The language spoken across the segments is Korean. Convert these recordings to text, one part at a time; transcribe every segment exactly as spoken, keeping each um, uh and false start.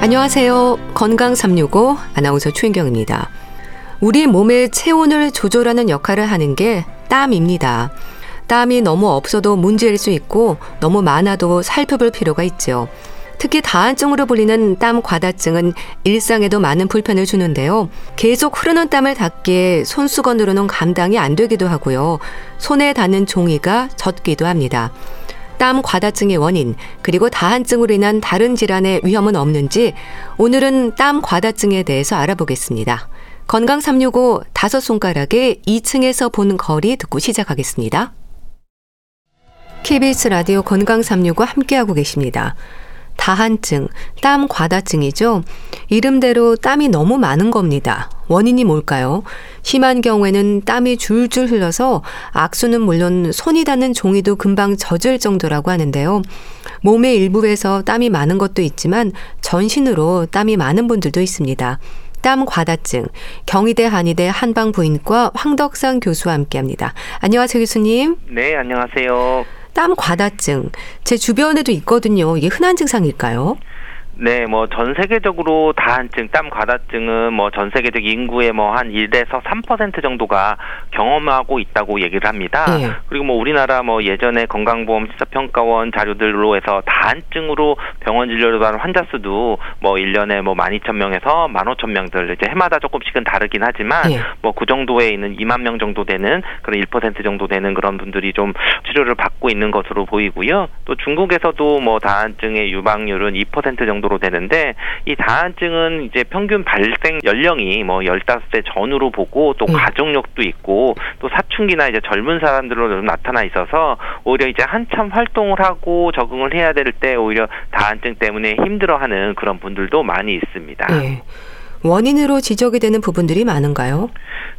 안녕하세요. 건강 삼육오 아나운서 최인경입니다. 우리 몸의 체온을 조절하는 역할을 하는 게 땀입니다. 땀이 너무 없어도 문제일 수 있고 너무 많아도 살펴볼 필요가 있죠. 특히 다한증으로 불리는 땀 과다증은 일상에도 많은 불편을 주는데요. 계속 흐르는 땀을 닦기에 손수건으로는 감당이 안 되기도 하고요. 손에 닿는 종이가 젖기도 합니다. 땀 과다증의 원인, 그리고 다한증으로 인한 다른 질환의 위험은 없는지 오늘은 땀 과다증에 대해서 알아보겠습니다. 건강 삼육오 다섯 손가락의 이 층에서 본 거리 듣고 시작하겠습니다. 케이비에스 라디오 건강 삼육오 함께하고 계십니다. 다한증, 땀 과다증이죠. 이름대로 땀이 너무 많은 겁니다. 원인이 뭘까요? 심한 경우에는 땀이 줄줄 흘러서 악수는 물론 손이 닿는 종이도 금방 젖을 정도라고 하는데요. 몸의 일부에서 땀이 많은 것도 있지만 전신으로 땀이 많은 분들도 있습니다. 땀 과다증, 경희대 한의대 한방부인과 황덕상 교수와 함께합니다. 안녕하세요, 교수님. 네, 안녕하세요. 땀 과다증, 제 주변에도 있거든요. 이게 흔한 증상일까요? 네, 뭐 전 세계적으로 다한증, 땀 과다증은 뭐 전 세계적 인구의 뭐 한 일에서 삼 퍼센트 정도가 경험하고 있다고 얘기를 합니다. 네. 그리고 뭐 우리나라 뭐 예전에 건강보험 심사평가원 자료들로 해서 다한증으로 병원 진료를 받은 환자 수도 뭐 일 년에 뭐 만 이천 명에서 만 오천 명들, 이제 해마다 조금씩은 다르긴 하지만 네. 뭐 그 정도에 있는 이만 명 정도 되는 그런 일 퍼센트 정도 되는 그런 분들이 좀 치료를 받고 있는 것으로 보이고요. 또 중국에서도 뭐 다한증의 유방률은 이 퍼센트 정도 로 되는데, 이 다한증은 이제 평균 발생 연령이 뭐 열다섯 세 전후로 보고 또 음. 가족력도 있고 또 사춘기나 이제 젊은 사람들로 좀 나타나 있어서 오히려 이제 한참 활동을 하고 적응을 해야 될 때 오히려 다한증 때문에 힘들어하는 그런 분들도 많이 있습니다. 네. 원인으로 지적이 되는 부분들이 많은가요?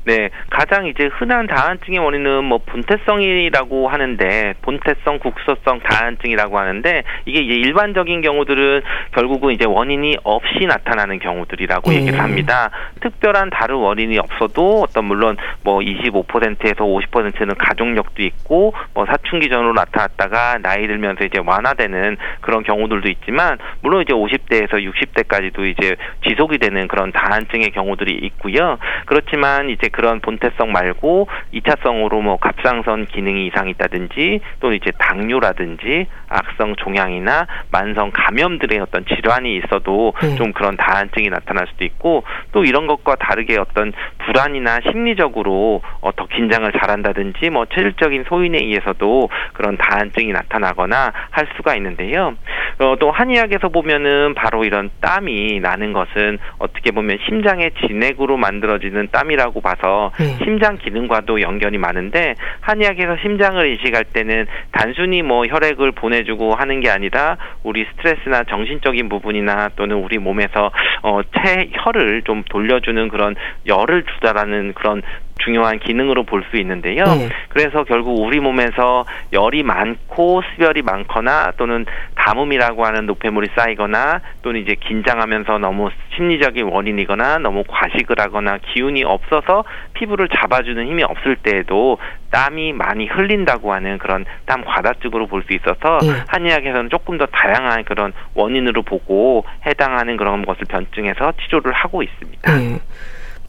네, 가장 이제 흔한 다한증의 원인은 뭐 본태성이라고 하는데, 본태성, 국소성 다한증이라고 하는데, 이게 이제 일반적인 경우들은 결국은 이제 원인이 없이 나타나는 경우들이라고 네. 얘기를 합니다. 특별한 다른 원인이 없어도 어떤 물론 뭐 이십오 퍼센트에서 오십 퍼센트는 가족력도 있고 뭐 사춘기 전으로 나타났다가 나이 들면서 이제 완화되는 그런 경우들도 있지만, 물론 이제 오십 대에서 육십 대까지도 이제 지속이 되는 그런 다한증의 경우들이 있고요. 그렇지만 이제 그런 본태성 말고 이 차성으로 뭐 갑상선 기능이 이상이 있다든지, 또는 이제 당뇨라든지 악성 종양이나 만성 감염들의 어떤 질환이 있어도 네. 좀 그런 다한증이 나타날 수도 있고, 또 이런 것과 다르게 어떤 불안이나 심리적으로 어 더 긴장을 잘한다든지 뭐 체질적인 소인에 의해서도 그런 다한증이 나타나거나 할 수가 있는데요. 어 또 한의학에서 보면은 바로 이런 땀이 나는 것은 어떻게 보면 심장의 진액으로 만들어지는 땀이라고 봐서 네. 심장 기능과도 연결이 많은데, 한의학에서 심장을 인식할 때는 단순히 뭐 혈액을 보내주고 하는 게 아니라 우리 스트레스나 정신적인 부분이나 또는 우리 몸에서 어, 체혈을 좀 돌려주는 그런 열을 주다라는 그런 중요한 기능으로 볼 수 있는데요. 네. 그래서 결국 우리 몸에서 열이 많고 수별이 많거나 또는 담음이라고 하는 노폐물이 쌓이거나 또는 이제 긴장하면서 너무 심리적인 원인이거나 너무 과식을 하거나 기운이 없어서 피부를 잡아주는 힘이 없을 때에도 땀이 많이 흘린다고 하는 그런 땀 과다증으로 볼 수 있어서 네. 한의학에서는 조금 더 다양한 그런 원인으로 보고 해당하는 그런 것을 변증해서 치료를 하고 있습니다. 네.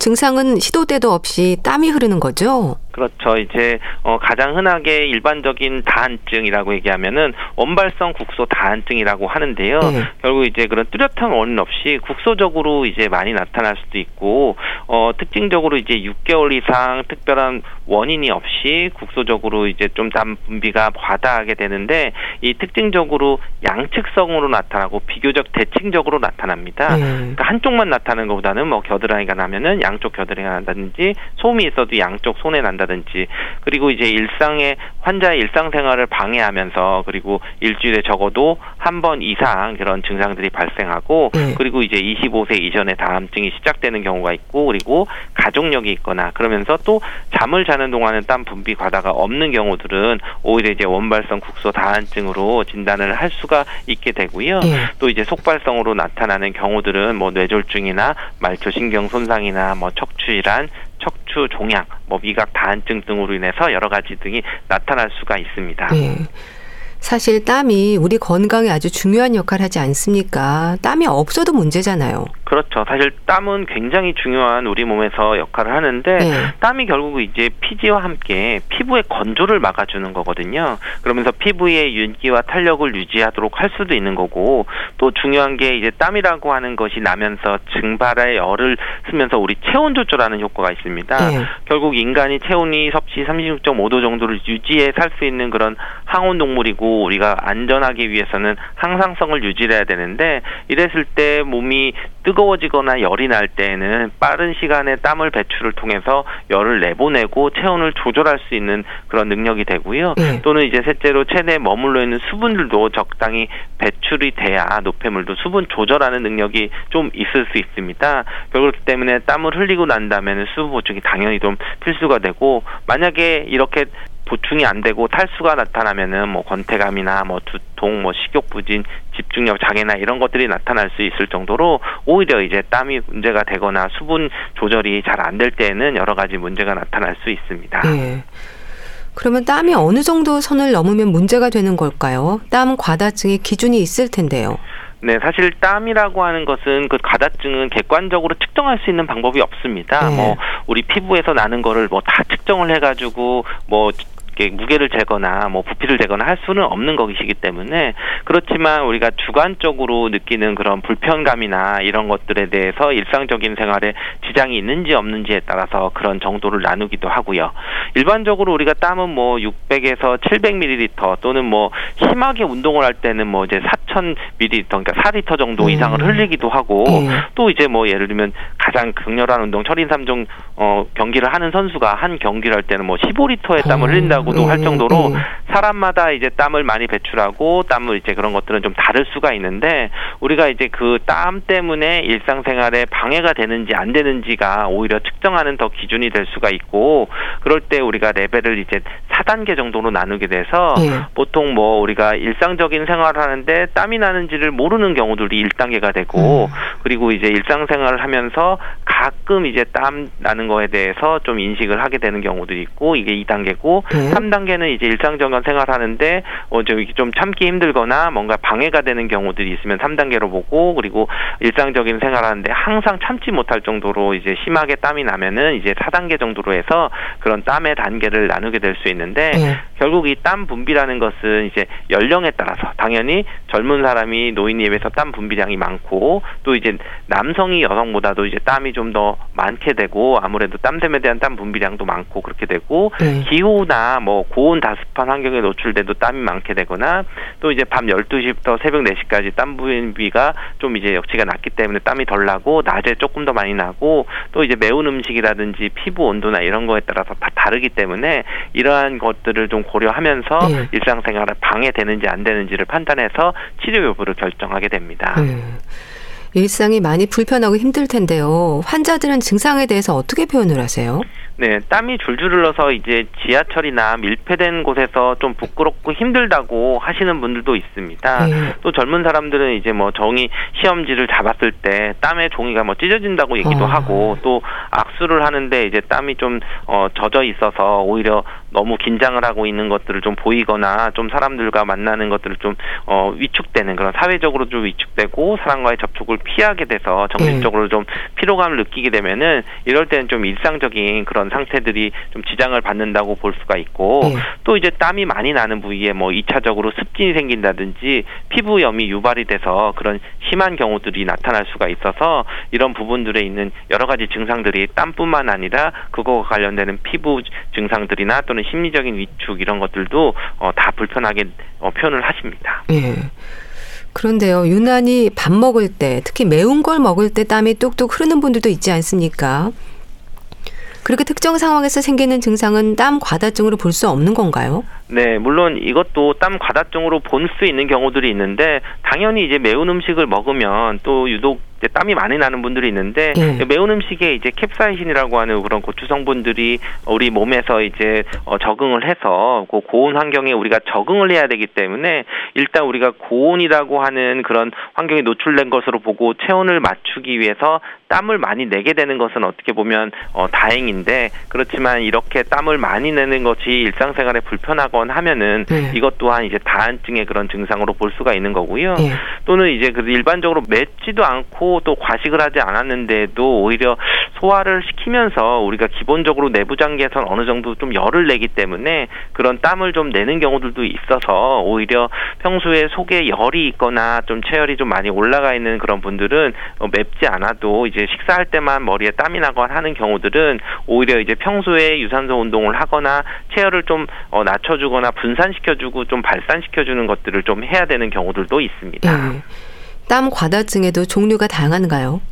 증상은 시도 때도 없이 땀이 흐르는 거죠? 그렇죠. 이제 어, 가장 흔하게 일반적인 다한증이라고 얘기하면은 원발성 국소 다한증이라고 하는데요. 네. 결국 이제 그런 뚜렷한 원인 없이 국소적으로 이제 많이 나타날 수도 있고, 어, 특징적으로 이제 육 개월 이상 특별한 원인이 없이 국소적으로 이제 좀 땀 분비가 과다하게 되는데, 이 특징적으로 양측성으로 나타나고 비교적 대칭적으로 나타납니다. 네. 그러니까 한쪽만 나타나는 것보다는 뭐 겨드랑이가 나면은 양쪽 겨드랑이가 난다든지, 솜이 있어도 양쪽 손에 난다. 다든지, 그리고 이제 일상의 환자의 일상생활을 방해하면서, 그리고 일주일에 적어도 한 번 이상 그런 증상들이 발생하고 네. 그리고 이제 이십오 세 이전에 다한증이 시작되는 경우가 있고, 그리고 가족력이 있거나 그러면서 또 잠을 자는 동안은 땀 분비 과다가 없는 경우들은 오히려 이제 원발성 국소 다한증으로 진단을 할 수가 있게 되고요. 네. 또 이제 속발성으로 나타나는 경우들은 뭐 뇌졸중이나 말초신경 손상이나 뭐 척추질환, 척추 종양, 뭐 미각 다한증 등으로 인해서 여러 가지 등이 나타날 수가 있습니다. 네. 사실 땀이 우리 건강에 아주 중요한 역할을 하지 않습니까? 땀이 없어도 문제잖아요. 그렇죠. 사실 땀은 굉장히 중요한 우리 몸에서 역할을 하는데 네. 땀이 결국 이제 피지와 함께 피부의 건조를 막아주는 거거든요. 그러면서 피부의 윤기와 탄력을 유지하도록 할 수도 있는 거고, 또 중요한 게 이제 땀이라고 하는 것이 나면서 증발의 열을 쓰면서 우리 체온 조절하는 효과가 있습니다. 네. 결국 인간이 체온이 섭씨 삼십육 점 오 도 정도를 유지해 살 수 있는 그런 항온 동물이고, 우리가 안전하기 위해서는 항상성을 유지해야 되는데, 이랬을 때 몸이 뜨거워지거나 열이 날 때에는 빠른 시간에 땀을 배출을 통해서 열을 내보내고 체온을 조절할 수 있는 그런 능력이 되고요. 네. 또는 이제 셋째로 체내에 머물러 있는 수분들도 적당히 배출이 돼야 노폐물도 수분 조절하는 능력이 좀 있을 수 있습니다. 그렇기 때문에 땀을 흘리고 난 다음에는 수분 보충이 당연히 좀 필수가 되고, 만약에 이렇게 보충이 안 되고 탈수가 나타나면은 뭐 권태감이나 뭐 두통, 뭐 식욕 부진, 집중력 장애나 이런 것들이 나타날 수 있을 정도로 오히려 이제 땀이 문제가 되거나 수분 조절이 잘 안 될 때에는 여러 가지 문제가 나타날 수 있습니다. 네. 그러면 땀이 어느 정도 선을 넘으면 문제가 되는 걸까요? 땀 과다증의 기준이 있을 텐데요. 네, 사실 땀이라고 하는 것은 그 과다증은 객관적으로 측정할 수 있는 방법이 없습니다. 네. 뭐 우리 피부에서 나는 거를 뭐 다 측정을 해가지고 뭐 무게를 재거나 뭐 부피를 재거나 할 수는 없는 것이기 때문에, 그렇지만 우리가 주관적으로 느끼는 그런 불편감이나 이런 것들에 대해서 일상적인 생활에 지장이 있는지 없는지에 따라서 그런 정도를 나누기도 하고요. 일반적으로 우리가 땀은 뭐 육백에서 칠백 밀리리터 또는 뭐 심하게 운동을 할 때는 뭐 이제 사천 밀리리터, 그러니까 사 리터 정도 음. 이상을 흘리기도 하고 음. 또 이제 뭐 예를 들면 가장 격렬한 운동 철인 삼 종 어, 경기를 하는 선수가 한 경기를 할 때는 뭐 십오 리터의 땀을 흘린다고 음. 도할 정도로 사람마다 이제 땀을 많이 배출하고 땀을 이제 그런 것들은 좀 다를 수가 있는데, 우리가 이제 그 땀 때문에 일상생활에 방해가 되는지 안 되는지가 오히려 측정하는 더 기준이 될 수가 있고, 그럴 때 우리가 레벨을 이제 사 단계 정도로 나누게 돼서 네. 보통 뭐 우리가 일상적인 생활을 하는데 땀이 나는지를 모르는 경우들이 일 단계가 되고 음. 그리고 이제 일상생활을 하면서 가끔 이제 땀 나는 거에 대해서 좀 인식을 하게 되는 경우들이 있고, 이게 이 단계고 네. 삼 단계는 이제 일상적인 생활하는데 어, 좀 참기 힘들거나 뭔가 방해가 되는 경우들이 있으면 삼 단계로 보고, 그리고 일상적인 생활하는데 항상 참지 못할 정도로 이제 심하게 땀이 나면은 이제 사 단계 정도로 해서 그런 땀의 단계를 나누게 될 수 있는데 네. 결국 이 땀 분비라는 것은 이제 연령에 따라서 당연히 젊은 사람이 노인에 비해서 땀 분비량이 많고, 또 이제 남성이 여성보다도 이제 땀이 좀 더 많게 되고, 아무래도 땀샘에 대한 땀 분비량도 많고 그렇게 되고 네. 기후나 뭐 뭐 고온 다습한 환경에 노출돼도 땀이 많게 되거나, 또 이제 밤 열두 시부터 새벽 네 시까지 땀 분비가 좀 이제 역치가 낮기 때문에 땀이 덜 나고 낮에 조금 더 많이 나고, 또 이제 매운 음식이라든지 피부 온도나 이런 거에 따라서 다 다르기 때문에 이러한 것들을 좀 고려하면서 네. 일상생활에 방해되는지 안 되는지를 판단해서 치료 여부를 결정하게 됩니다. 음. 일상이 많이 불편하고 힘들 텐데요. 환자들은 증상에 대해서 어떻게 표현을 하세요? 네, 땀이 줄줄 흘러서 이제 지하철이나 밀폐된 곳에서 좀 부끄럽고 힘들다고 하시는 분들도 있습니다. 네. 또 젊은 사람들은 이제 뭐 종이 시험지를 잡았을 때 땀에 종이가 뭐 찢어진다고 얘기도 어. 하고, 또 악수를 하는데 이제 땀이 좀 어, 젖어 있어서 오히려 너무 긴장을 하고 있는 것들을 좀 보이거나, 좀 사람들과 만나는 것들을 좀 어, 위축되는 그런 사회적으로 좀 위축되고 사람과의 접촉을 피하게 돼서 정신적으로 네. 좀 피로감을 느끼게 되면은 이럴 때는 좀 일상적인 그런 상태들이 좀 지장을 받는다고 볼 수가 있고 네. 또 이제 땀이 많이 나는 부위에 뭐 이 차적으로 습진이 생긴다든지 피부염이 유발이 돼서 그런 심한 경우들이 나타날 수가 있어서, 이런 부분들에 있는 여러 가지 증상들이 땀뿐만 아니라 그거와 관련되는 피부 증상들이나 또는 심리적인 위축 이런 것들도 어, 다 불편하게 어, 표현을 하십니다. 네. 그런데요, 유난히 밥 먹을 때, 특히 매운 걸 먹을 때 땀이 뚝뚝 흐르는 분들도 있지 않습니까? 그렇게 특정 상황에서 생기는 증상은 땀 과다증으로 볼 수 없는 건가요? 네, 물론 이것도 땀 과다증으로 볼 수 있는 경우들이 있는데, 당연히 이제 매운 음식을 먹으면 또 유독 이제 땀이 많이 나는 분들이 있는데 예. 매운 음식에 이제 캡사이신이라고 하는 그런 고추 성분들이 우리 몸에서 이제 어, 적응을 해서 그 고온 환경에 우리가 적응을 해야 되기 때문에 일단 우리가 고온이라고 하는 그런 환경에 노출된 것으로 보고 체온을 맞추기 위해서 땀을 많이 내게 되는 것은 어떻게 보면 어, 다행인데 그렇지만 이렇게 땀을 많이 내는 것이 일상생활에 불편하거나 하면은 예. 이것 또한 이제 다한증의 그런 증상으로 볼 수가 있는 거고요. 예. 또는 이제 그 일반적으로 맵지도 않고 또 과식을 하지 않았는데도 오히려 소화를 시키면서 우리가 기본적으로 내부장기에선 어느 정도 좀 열을 내기 때문에 그런 땀을 좀 내는 경우들도 있어서 오히려 평소에 속에 열이 있거나 좀 체열이 좀 많이 올라가 있는 그런 분들은 맵지 않아도 이제 식사할 때만 머리에 땀이 나거나 하는 경우들은 오히려 이제 평소에 유산소 운동을 하거나 체열을 좀 낮춰주거나 분산시켜주고 좀 발산시켜주는 것들을 좀 해야 되는 경우들도 있습니다. 예. 땀 과다증에도 종류가 다양한가요?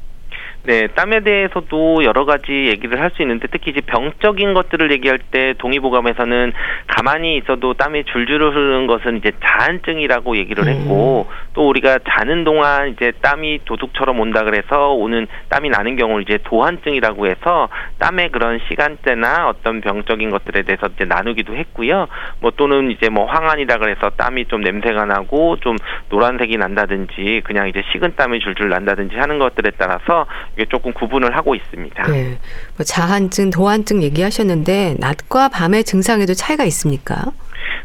네, 땀에 대해서도 여러 가지 얘기를 할 수 있는데 특히 이제 병적인 것들을 얘기할 때 동의보감에서는 가만히 있어도 땀이 줄줄 흐르는 것은 이제 자한증이라고 얘기를 음. 했고 또 우리가 자는 동안 이제 땀이 도둑처럼 온다 그래서 오는 땀이 나는 경우를 이제 도한증이라고 해서 땀의 그런 시간대나 어떤 병적인 것들에 대해서 이제 나누기도 했고요. 뭐 또는 이제 뭐 황한이라 그래서 땀이 좀 냄새가 나고 좀 노란색이 난다든지 그냥 이제 식은 땀이 줄줄 난다든지 하는 것들에 따라서 이게 조금 구분을 하고 있습니다. 네, 뭐 자한증, 도한증 얘기하셨는데 낮과 밤의 증상에도 차이가 있습니까?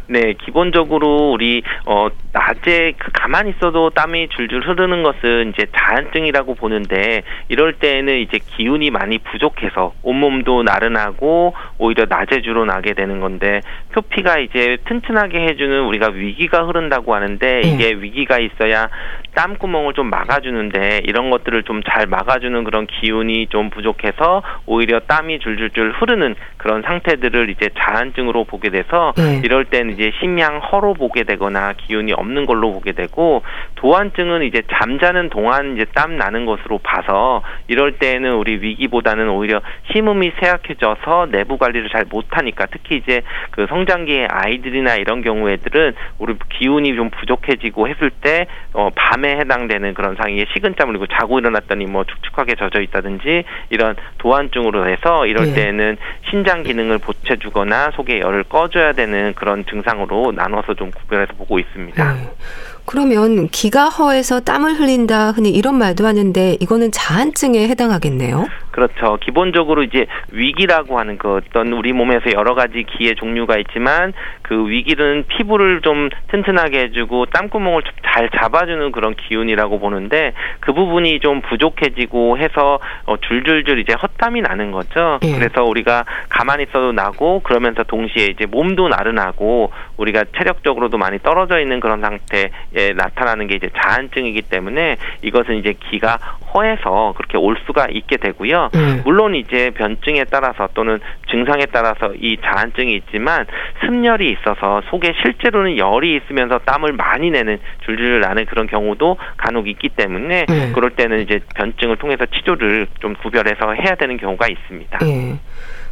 네, 기본적으로 우리 어 낮에 가만히 있어도 땀이 줄줄 흐르는 것은 이제 자한증이라고 보는데 이럴 때에는 이제 기운이 많이 부족해서 온몸도 나른하고 오히려 낮에 주로 나게 되는 건데 표피가 이제 튼튼하게 해주는 우리가 위기가 흐른다고 하는데 이게 네. 위기가 있어야 땀구멍을 좀 막아주는데 이런 것들을 좀 잘 막아주는 그런 기운이 좀 부족해서 오히려 땀이 줄줄줄 흐르는 그런 상태들을 이제 자한증으로 보게 돼서 네. 이럴 때는 이제 심양 허로 보게 되거나 기운이 없는 걸로 보게 되고 도한증은 이제 잠자는 동안 이제 땀 나는 것으로 봐서 이럴 때는 우리 위기보다는 오히려 심음이 쇠약해져서 내부 관리를 잘 못하니까 특히 이제 그 성장기의 아이들이나 이런 경우에들은 우리 기운이 좀 부족해지고 했을 때 어, 밤에 해당되는 그런 상의에 식은땀을 흘리고 자고 일어났더니 뭐 축축하게 젖어 있다든지 이런 도한증으로 해서 이럴 때는 신장 기능을 보채주거나 속에 열을 꺼줘야 되는 그런 증상으로 나눠서 좀 구별해서 보고 있습니다. 네. 그러면 기가 허해서 땀을 흘린다 흔히 이런 말도 하는데 이거는 자한증에 해당하겠네요. 그렇죠. 기본적으로 이제 위기라고 하는 그 어떤 우리 몸에서 여러 가지 기의 종류가 있지만 그 위기는 피부를 좀 튼튼하게 해주고 땀구멍을 좀 잘 잡아주는 그런 기운이라고 보는데 그 부분이 좀 부족해지고 해서 어 줄줄줄 이제 헛땀이 나는 거죠. 예. 그래서 우리가 가만히 있어도 나고 그러면서 동시에 이제 몸도 나른하고 우리가 체력적으로도 많이 떨어져 있는 그런 상태 예, 나타나는 게 이제 자한증이기 때문에 이것은 이제 기가 허해서 그렇게 올 수가 있게 되고요. 음. 물론 이제 변증에 따라서 또는 증상에 따라서 이 자한증이 있지만 습열이 있어서 속에 실제로는 열이 있으면서 땀을 많이 내는 줄줄 나는 그런 경우도 간혹 있기 때문에 음. 그럴 때는 이제 변증을 통해서 치료를 좀 구별해서 해야 되는 경우가 있습니다. 음.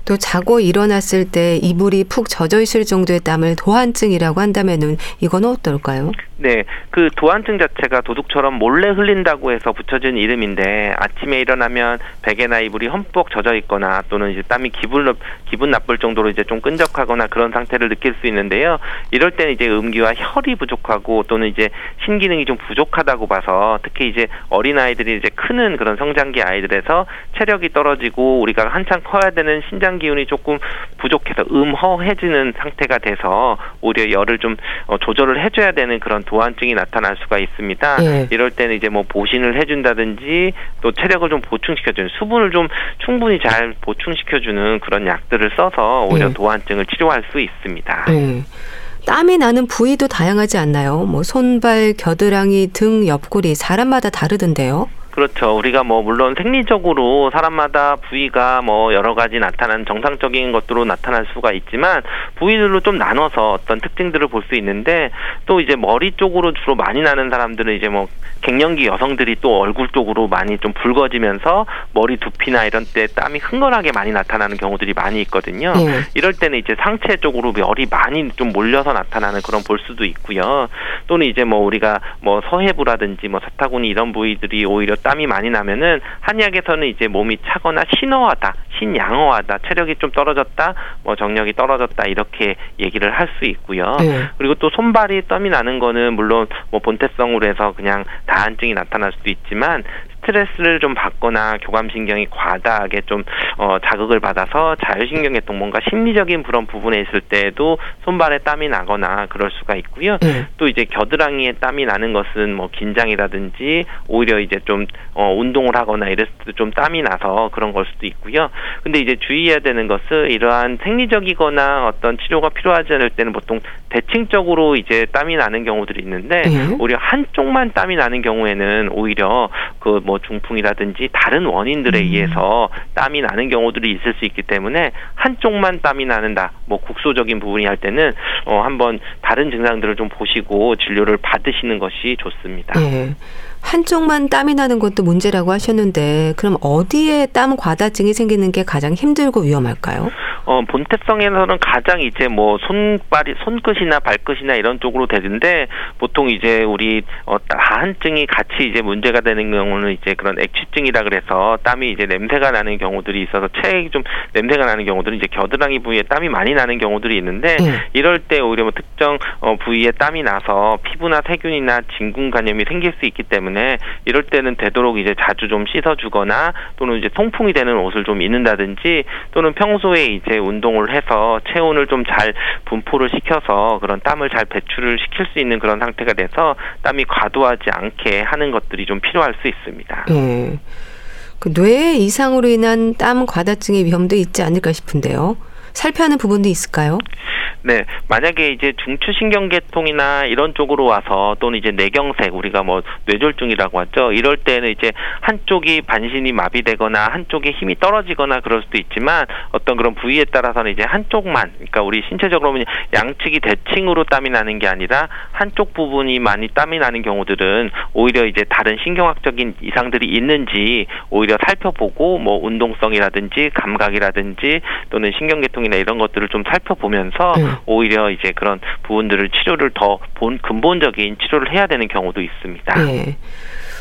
또 자고 일어났을 때 이불이 푹 젖어 있을 정도의 땀을 도한증이라고 한다면은 이건 어떨까요? 네, 그 도한증 자체가 도둑처럼 몰래 흘린다고 해서 붙여진 이름인데 아침에 일어나면 베개나 이불이 흠뻑 젖어 있거나 또는 이제 땀이 기분, 기분 나쁠 정도로 이제 좀 끈적하거나 그런 상태를 느낄 수 있는데요. 이럴 때는 이제 음기와 혈이 부족하고 또는 이제 신기능이 좀 부족하다고 봐서 특히 이제 어린 아이들이 이제 크는 그런 성장기 아이들에서 체력이 떨어지고 우리가 한참 커야 되는 신장 기운이 조금 부족해서 음허해지는 상태가 돼서 오히려 열을 좀 조절을 해줘야 되는 그런 도한증이 나타날 수가 있습니다. 네. 이럴 때는 이제 뭐 보신을 해준다든지 또 체력을 좀 보충시켜주는 수분을 좀 충분히 잘 보충시켜주는 그런 약들을 써서 오히려 네. 도한증을 치료할 수 있습니다. 네. 땀이 나는 부위도 다양하지 않나요? 뭐 손발, 겨드랑이, 등, 옆구리 사람마다 다르던데요. 그렇죠. 우리가 뭐 물론 생리적으로 사람마다 부위가 뭐 여러 가지 나타나는 정상적인 것들로 나타날 수가 있지만 부위들로 좀 나눠서 어떤 특징들을 볼 수 있는데 또 이제 머리 쪽으로 주로 많이 나는 사람들은 이제 뭐 갱년기 여성들이 또 얼굴 쪽으로 많이 좀 붉어지면서 머리 두피나 이런 때 땀이 흥건하게 많이 나타나는 경우들이 많이 있거든요. 음. 이럴 때는 이제 상체 쪽으로 열이 많이 좀 몰려서 나타나는 그런 볼 수도 있고요. 또는 이제 뭐 우리가 뭐 서해부라든지 뭐 사타구니 이런 부위들이 오히려 땀 땀이 많이 나면은 한의학에서는 이제 몸이 차거나 신어하다, 신양어하다, 체력이 좀 떨어졌다, 뭐 정력이 떨어졌다 이렇게 얘기를 할 수 있고요. 네. 그리고 또 손발이 땀이 나는 거는 물론 뭐 본태성으로 해서 그냥 다한증이 나타날 수도 있지만, 스트레스를 좀 받거나 교감신경이 과다하게 좀 어, 자극을 받아서 자율신경계통 뭔가 심리적인 그런 부분에 있을 때에도 손발에 땀이 나거나 그럴 수가 있고요. 네. 또 이제 겨드랑이에 땀이 나는 것은 뭐 긴장이라든지 오히려 이제 좀 어, 운동을 하거나 이랬을 때 좀 땀이 나서 그런 걸 수도 있고요. 근데 이제 주의해야 되는 것은 이러한 생리적이거나 어떤 치료가 필요하지 않을 때는 보통 대칭적으로 이제 땀이 나는 경우들이 있는데, 네. 오히려 한쪽만 땀이 나는 경우에는 오히려 그 뭐 뭐 중풍이라든지 다른 원인들에 음. 의해서 땀이 나는 경우들이 있을 수 있기 때문에 한쪽만 땀이 나는다, 뭐 국소적인 부분이 할 때는 어 한번 다른 증상들을 좀 보시고 진료를 받으시는 것이 좋습니다. 네. 한쪽만 땀이 나는 것도 문제라고 하셨는데, 그럼 어디에 땀 과다증이 생기는 게 가장 힘들고 위험할까요? 어, 본태성에서는 가장 이제 뭐 손발이, 손끝이나 발끝이나 이런 쪽으로 되는데, 보통 이제 우리 어, 다한증이 같이 이제 문제가 되는 경우는 이제 그런 액취증이라 그래서 땀이 이제 냄새가 나는 경우들이 있어서 체액이 좀 냄새가 나는 경우들은 이제 겨드랑이 부위에 땀이 많이 나는 경우들이 있는데, 음. 이럴 때 오히려 뭐 특정 어, 부위에 땀이 나서 피부나 세균이나 진균 감염이 생길 수 있기 때문에 이럴 때는 되도록 이제 자주 좀 씻어주거나 또는 이제 통풍이 되는 옷을 좀 입는다든지, 또는 평소에 이제 운동을 해서 체온을 좀 잘 분포를 시켜서 그런 땀을 잘 배출을 시킬 수 있는 그런 상태가 돼서 땀이 과도하지 않게 하는 것들이 좀 필요할 수 있습니다. 네. 그 뇌 이상으로 인한 땀 과다증의 위험도 있지 않을까 싶은데요. 살펴야 하는 부분도 있을까요? 네, 만약에 이제 중추신경계통이나 이런 쪽으로 와서, 또는 이제 뇌경색, 우리가 뭐 뇌졸중이라고 하죠. 이럴 때는 이제 한쪽이 반신이 마비되거나 한쪽에 힘이 떨어지거나 그럴 수도 있지만, 어떤 그런 부위에 따라서는 이제 한쪽만, 그러니까 우리 신체적으로 보면 양측이 대칭으로 땀이 나는 게 아니라 한쪽 부분이 많이 땀이 나는 경우들은 오히려 이제 다른 신경학적인 이상들이 있는지 오히려 살펴보고, 뭐 운동성이라든지 감각이라든지 또는 신경계통이나 이런 것들을 좀 살펴보면서 네. 오히려 이제 그런 부분들을 치료를 더 본 근본적인 치료를 해야 되는 경우도 있습니다. 네.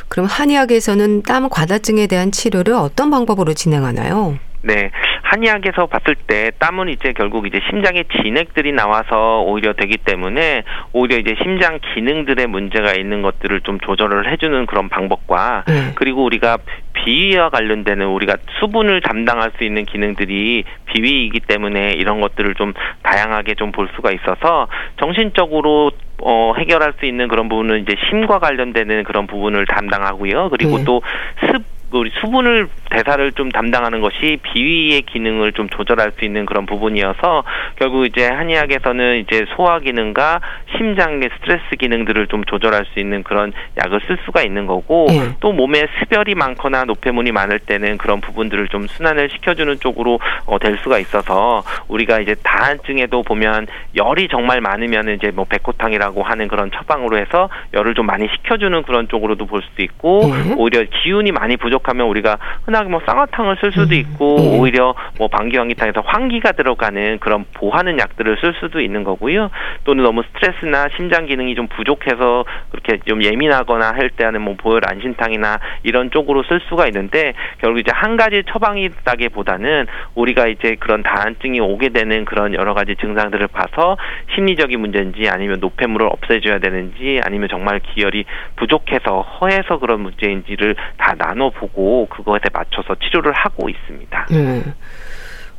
그럼 한의학에서는 땀 과다증에 대한 치료를 어떤 방법으로 진행하나요? 네. 한의학에서 봤을 때 땀은 이제 결국 이제 심장의 진액들이 나와서 오히려 되기 때문에, 오히려 이제 심장 기능들의 문제가 있는 것들을 좀 조절을 해주는 그런 방법과, 네. 그리고 우리가 비위와 관련되는 우리가 수분을 담당할 수 있는 기능들이 비위이기 때문에 이런 것들을 좀 다양하게 좀 볼 수가 있어서, 정신적으로 어, 해결할 수 있는 그런 부분은 이제 심과 관련되는 그런 부분을 담당하고요. 그리고 네. 또 습 우리 수분을 대사를 좀 담당하는 것이 비위의 기능을 좀 조절할 수 있는 그런 부분이어서, 결국 이제 한의학에서는 이제 소화 기능과 심장의 스트레스 기능들을 좀 조절할 수 있는 그런 약을 쓸 수가 있는 거고, 네. 또 몸에 습열이 많거나 노폐물이 많을 때는 그런 부분들을 좀 순환을 시켜주는 쪽으로 어, 될 수가 있어서, 우리가 이제 다한증에도 보면 열이 정말 많으면 이제 뭐 백호탕이라고 하는 그런 처방으로 해서 열을 좀 많이 식혀주는 그런 쪽으로도 볼 수도 있고, 네. 오히려 기운이 많이 부족 하면 우리가 흔하게 뭐 쌍화탕을 쓸 수도 있고, 네. 오히려 뭐 방귀황기탕에서 황기가 들어가는 그런 보하는 약들을 쓸 수도 있는 거고요. 또는 너무 스트레스나 심장 기능이 좀 부족해서 그렇게 좀 예민하거나 할 때 하는 뭐 보혈 안신탕이나 이런 쪽으로 쓸 수가 있는데, 결국 이제 한 가지 처방이라기보다는 우리가 이제 그런 다한증이 오게 되는 그런 여러 가지 증상들을 봐서 심리적인 문제인지, 아니면 노폐물을 없애줘야 되는지, 아니면 정말 기혈이 부족해서 허해서 그런 문제인지를 다 나눠보고 그것에 맞춰서 치료를 하고 있습니다. 네.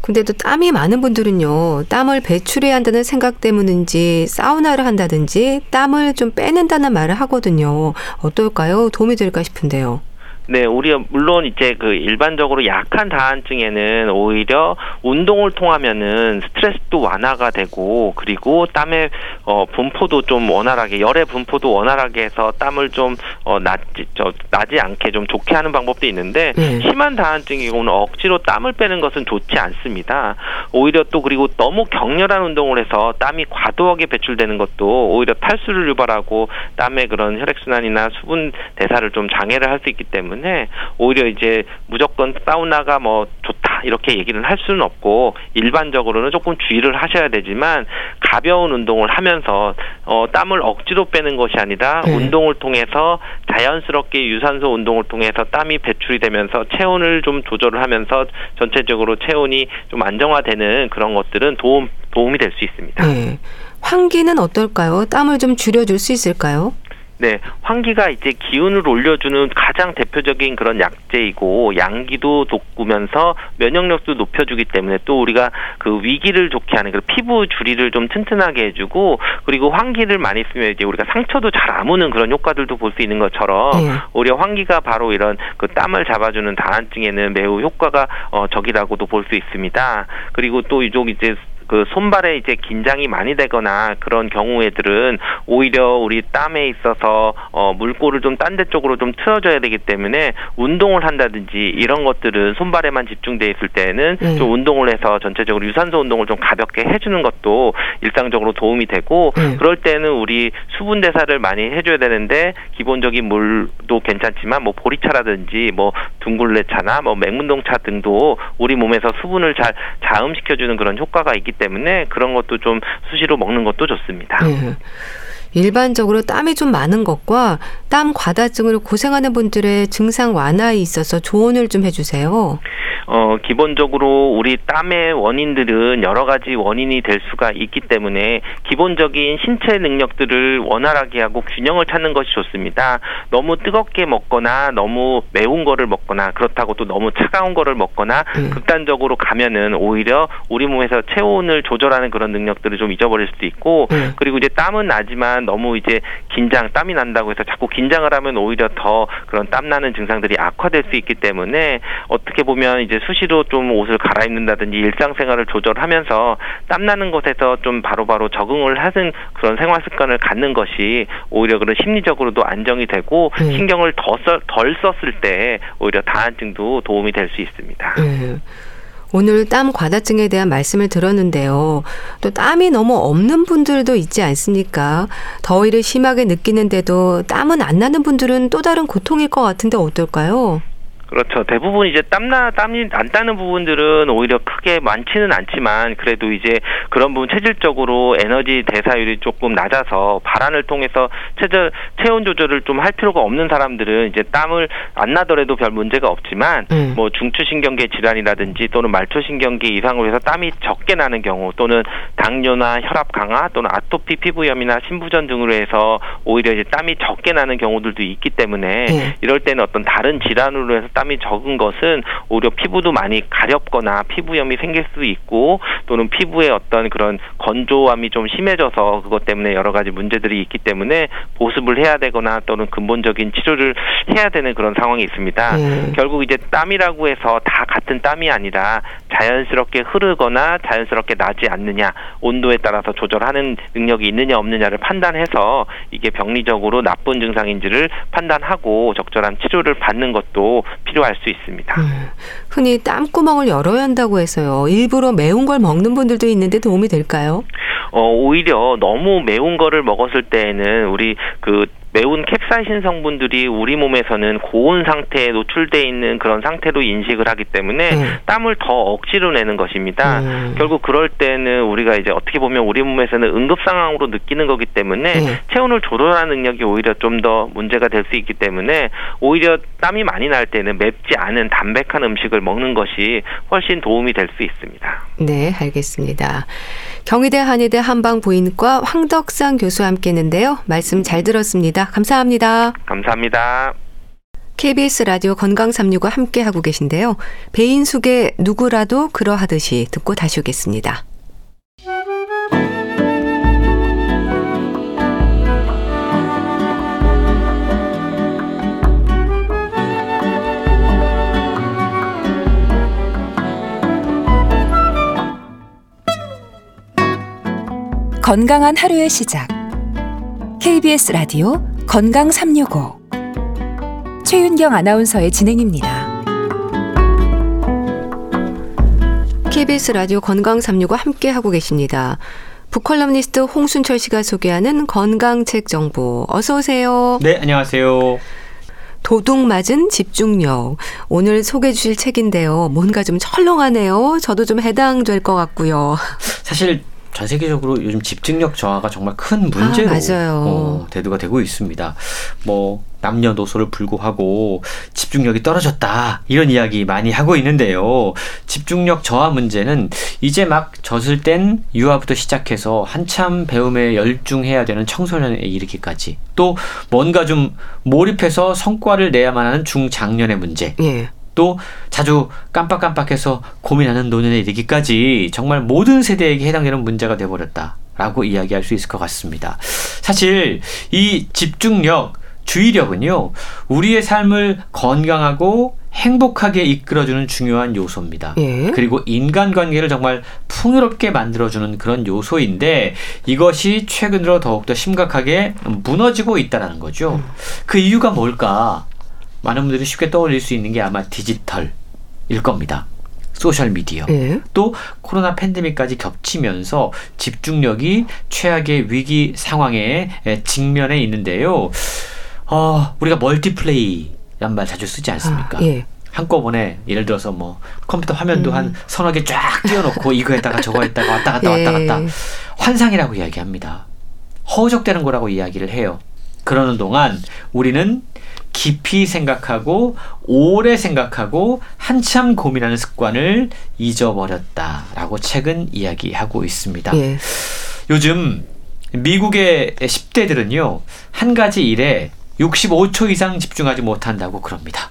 근데 또 땀이 많은 분들은요, 땀을 배출해야 한다는 생각 때문인지 사우나를 한다든지 땀을 좀 빼낸다는 말을 하거든요. 어떨까요? 도움이 될까 싶은데요. 네, 우리 물론 이제 그 일반적으로 약한 다한증에는 오히려 운동을 통하면은 스트레스도 완화가 되고, 그리고 땀의 어, 분포도 좀 원활하게, 열의 분포도 원활하게 해서 땀을 좀 어, 낮지 저 나지 않게 좀 좋게 하는 방법도 있는데, 네. 심한 다한증의 경우는 억지로 땀을 빼는 것은 좋지 않습니다. 오히려 또 그리고 너무 격렬한 운동을 해서 땀이 과도하게 배출되는 것도 오히려 탈수를 유발하고 땀의 그런 혈액순환이나 수분 대사를 좀 장애를 할 수 있기 때문에. 오히려 이제 무조건 사우나가 뭐 좋다 이렇게 얘기는 할 수는 없고, 일반적으로는 조금 주의를 하셔야 되지만, 가벼운 운동을 하면서 어, 땀을 억지로 빼는 것이 아니라 네. 운동을 통해서 자연스럽게 유산소 운동을 통해서 땀이 배출이 되면서 체온을 좀 조절을 하면서 전체적으로 체온이 좀 안정화되는 그런 것들은 도움, 도움이 될 수 있습니다. 네. 환기는 어떨까요? 땀을 좀 줄여줄 수 있을까요? 네, 환기가 이제 기운을 올려주는 가장 대표적인 그런 약재이고 양기도 돋구면서 면역력도 높여주기 때문에 또 우리가 그 위기를 좋게 하는 그 피부 주리를 좀 튼튼하게 해주고 그리고 환기를 많이 쓰면 이제 우리가 상처도 잘 아무는 그런 효과들도 볼 수 있는 것처럼 네. 오히려 환기가 바로 이런 그 땀을 잡아주는 다한증에는 매우 효과가 어, 적이라고도 볼 수 있습니다. 그리고 또 이쪽 이제 그 손발에 이제 긴장이 많이 되거나 그런 경우에들은 오히려 우리 땀에 있어서 어 물꼬를 좀 딴 데 쪽으로 좀 틀어줘야 되기 때문에 운동을 한다든지 이런 것들은 손발에만 집중돼 있을 때는 네. 좀 운동을 해서 전체적으로 유산소 운동을 좀 가볍게 해주는 것도 일상적으로 도움이 되고 네. 그럴 때는 우리 수분 대사를 많이 해줘야 되는데 기본적인 물도 괜찮지만 뭐 보리차라든지 뭐 둥글레차나 뭐 맹문동차 등도 우리 몸에서 수분을 잘 자음시켜주는 그런 효과가 있기 때문에 때문에 그런 것도 좀 수시로 먹는 것도 좋습니다. 네. 일반적으로 땀이 좀 많은 것과 땀 과다증으로 고생하는 분들의 증상 완화에 있어서 조언을 좀 해주세요. 어, 기본적으로 우리 땀의 원인들은 여러 가지 원인이 될 수가 있기 때문에 기본적인 신체 능력들을 원활하게 하고 균형을 찾는 것이 좋습니다. 너무 뜨겁게 먹거나 너무 매운 거를 먹거나 그렇다고 또 너무 차가운 거를 먹거나 음. 극단적으로 가면은 오히려 우리 몸에서 체온을 조절하는 그런 능력들을 좀 잊어버릴 수도 있고 음. 그리고 이제 땀은 나지만 너무 이제 긴장, 땀이 난다고 해서 자꾸 긴장을 하면 오히려 더 그런 땀나는 증상들이 악화될 수 있기 때문에 어떻게 보면 이제 수시로 좀 옷을 갈아입는다든지 일상생활을 조절하면서 땀나는 것에서 좀 바로바로 적응을 하는 그런 생활 습관을 갖는 것이 오히려 그런 심리적으로도 안정이 되고 네. 신경을 더 써, 덜 썼을 때 오히려 다한증도 도움이 될 수 있습니다. 네. 오늘 땀 과다증에 대한 말씀을 들었는데요. 또 땀이 너무 없는 분들도 있지 않습니까? 더위를 심하게 느끼는데도 땀은 안 나는 분들은 또 다른 고통일 것 같은데 어떨까요? 그렇죠. 대부분 이제 땀나, 땀이 안 따는 부분들은 오히려 크게 많지는 않지만 그래도 이제 그런 부분 체질적으로 에너지 대사율이 조금 낮아서 발환을 통해서 체절, 체온 조절을 좀 할 필요가 없는 사람들은 이제 땀을 안 나더라도 별 문제가 없지만 음. 뭐 중추신경계 질환이라든지 또는 말초신경계 이상으로 해서 땀이 적게 나는 경우 또는 당뇨나 혈압 강화 또는 아토피 피부염이나 신부전 등으로 해서 오히려 이제 땀이 적게 나는 경우들도 있기 때문에 음. 이럴 때는 어떤 다른 질환으로 해서 땀이 적은 것은 오히려 피부도 많이 가렵거나 피부염이 생길 수 있고 또는 피부에 어떤 그런 건조함이 좀 심해져서 그것 때문에 여러 가지 문제들이 있기 때문에 보습을 해야 되거나 또는 근본적인 치료를 해야 되는 그런 상황이 있습니다. 음. 결국 이제 땀이라고 해서 다 같은 땀이 아니라 자연스럽게 흐르거나 자연스럽게 나지 않느냐 온도에 따라서 조절하는 능력이 있느냐 없느냐를 판단해서 이게 병리적으로 나쁜 증상인지를 판단하고 적절한 치료를 받는 것도 필요할 수 있습니다. 음, 흔히 땀구멍을 열어야 한다고 해서요. 일부러 매운 걸 먹는 분들도 있는데 도움이 될까요? 어, 오히려 너무 매운 거를 먹었을 때에는 우리 그 매운 캡사이신 성분들이 우리 몸에서는 고온 상태에 노출되어 있는 그런 상태로 인식을 하기 때문에 음. 땀을 더 억지로 내는 것입니다. 음. 결국 그럴 때는 우리가 이제 어떻게 보면 우리 몸에서는 응급 상황으로 느끼는 거기 때문에 음. 체온을 조절하는 능력이 오히려 좀 더 문제가 될 수 있기 때문에 오히려 땀이 많이 날 때는 맵지 않은 담백한 음식을 먹는 것이 훨씬 도움이 될 수 있습니다. 네, 알겠습니다. 경희대 한의대 한방부인과 황덕상 교수와 함께했는데요. 말씀 잘 들었습니다. 감사합니다. 감사합니다. 케이비에스 라디오 건강삼육오 함께하고 계신데요. 배인숙의 누구라도 그러하듯이 듣고 다시 오겠습니다. 건강한 하루의 시작. 케이비에스 라디오 건강삼육오 최윤경 아나운서의 진행입니다. 케이비에스 라디오 건강삼육오 함께하고 계십니다. 북컬럼니스트 홍순철 씨가 소개하는 건강책 정보. 어서 오세요. 네, 안녕하세요. 도둑맞은 집중력. 오늘 소개해 주실 책인데요. 뭔가 좀 철렁하네요. 저도 좀 해당될 것 같고요. 사실 전 세계적으로 요즘 집중력 저하가 정말 큰 문제로 아, 어, 대두가 되고 있습니다. 뭐 남녀노소를 불구하고 집중력이 떨어졌다 이런 이야기 많이 하고 있는데요. 집중력 저하 문제는 이제 막 젖을 땐 유아부터 시작해서 한참 배움에 열중해야 되는 청소년에 이르기까지, 또 뭔가 좀 몰입해서 성과를 내야만 하는 중장년의 문제, 예. 또 자주 깜빡깜빡해서 고민하는 노년에 이르기까지 정말 모든 세대에게 해당되는 문제가 되어버렸다라고 이야기할 수 있을 것 같습니다. 사실 이 집중력, 주의력은요, 우리의 삶을 건강하고 행복하게 이끌어주는 중요한 요소입니다. 예. 그리고 인간관계를 정말 풍요롭게 만들어주는 그런 요소인데, 이것이 최근 들어 더욱더 심각하게 무너지고 있다는 거죠. 음. 그 이유가 뭘까? 많은 분들이 쉽게 떠올릴 수 있는 게 아마 디지털일 겁니다. 소셜미디어. 예. 또 코로나 팬데믹까지 겹치면서 집중력이 최악의 위기 상황에 직면해 있는데요. 어, 우리가 멀티플레이란 말 자주 쓰지 않습니까? 아, 예. 한꺼번에 예를 들어서 뭐 컴퓨터 화면도 음. 한 서너 개 쫙 띄워놓고 이거에다가 저거에다가 왔다 갔다 예. 왔다 갔다, 환상이라고 이야기합니다. 허우적대는 거라고 이야기를 해요. 그러는 동안 우리는 깊이 생각하고 오래 생각하고 한참 고민하는 습관을 잊어버렸다라고 최근 이야기하고 있습니다. 예. 요즘 미국의 십 대들은요. 한 가지 일에 육십오 초 이상 집중하지 못한다고 그럽니다.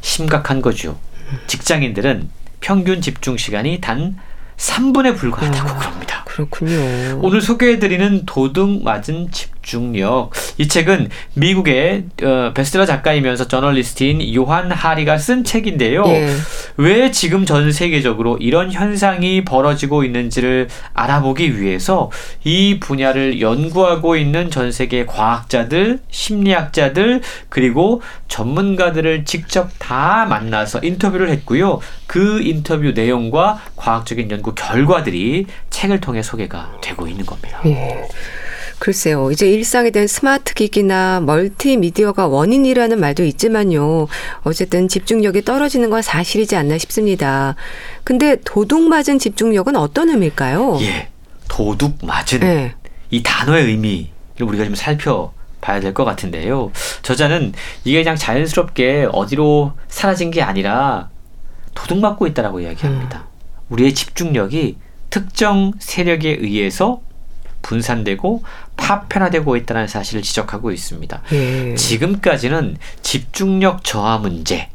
심각한 거죠. 직장인들은 평균 집중 시간이 단 삼 분에 불과하다고 아, 그럽니다. 그렇군요. 오늘 소개해드리는 도둑맞은 집중력, 이 책은 미국의 어, 베스트셀러 작가이면서 저널리스트인 요한 하리가 쓴 책인데요. 예. 왜 지금 전 세계적으로 이런 현상이 벌어지고 있는지를 알아보기 위해서 이 분야를 연구하고 있는 전 세계 과학자들, 심리학자들, 그리고 전문가들을 직접 다 만나서 인터뷰를 했고요. 그 인터뷰 내용과 과학적인 연구 그 결과들이 책을 통해 소개가 되고 있는 겁니다. 예. 글쎄요. 이제 일상에 대한 스마트 기기나 멀티미디어가 원인이라는 말도 있지만요. 어쨌든 집중력이 떨어지는 건 사실이지 않나 싶습니다. 근데 도둑맞은 집중력은 어떤 의미일까요? 예. 도둑맞은. 예. 이 단어의 의미를 우리가 좀 살펴 봐야 될 것 같은데요. 저자는 이게 그냥 자연스럽게 어디로 사라진 게 아니라 도둑맞고 있다라고 이야기합니다. 음. 우리의 집중력이 특정 세력에 의해서 분산되고 파편화되고 있다는 사실을 지적하고 있습니다. 예. 지금까지는 집중력 저하 문제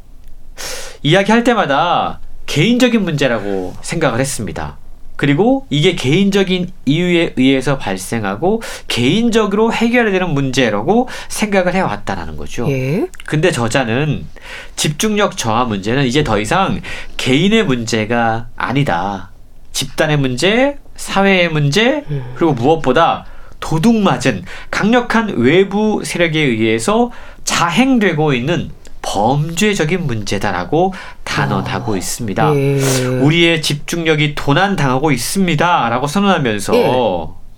이야기할 때마다 개인적인 문제라고 생각을 했습니다. 그리고 이게 개인적인 이유에 의해서 발생하고 개인적으로 해결해야 되는 문제라고 생각을 해왔다는 거죠. 예. 근데 저자는 집중력 저하 문제는 이제 더 이상 개인의 문제가 아니다. 집단의 문제, 사회의 문제, 그리고 무엇보다 도둑맞은 강력한 외부 세력에 의해서 자행되고 있는 범죄적인 문제다라고 단언하고 아, 있습니다. 예. 우리의 집중력이 도난당하고 있습니다라고 선언하면서 예.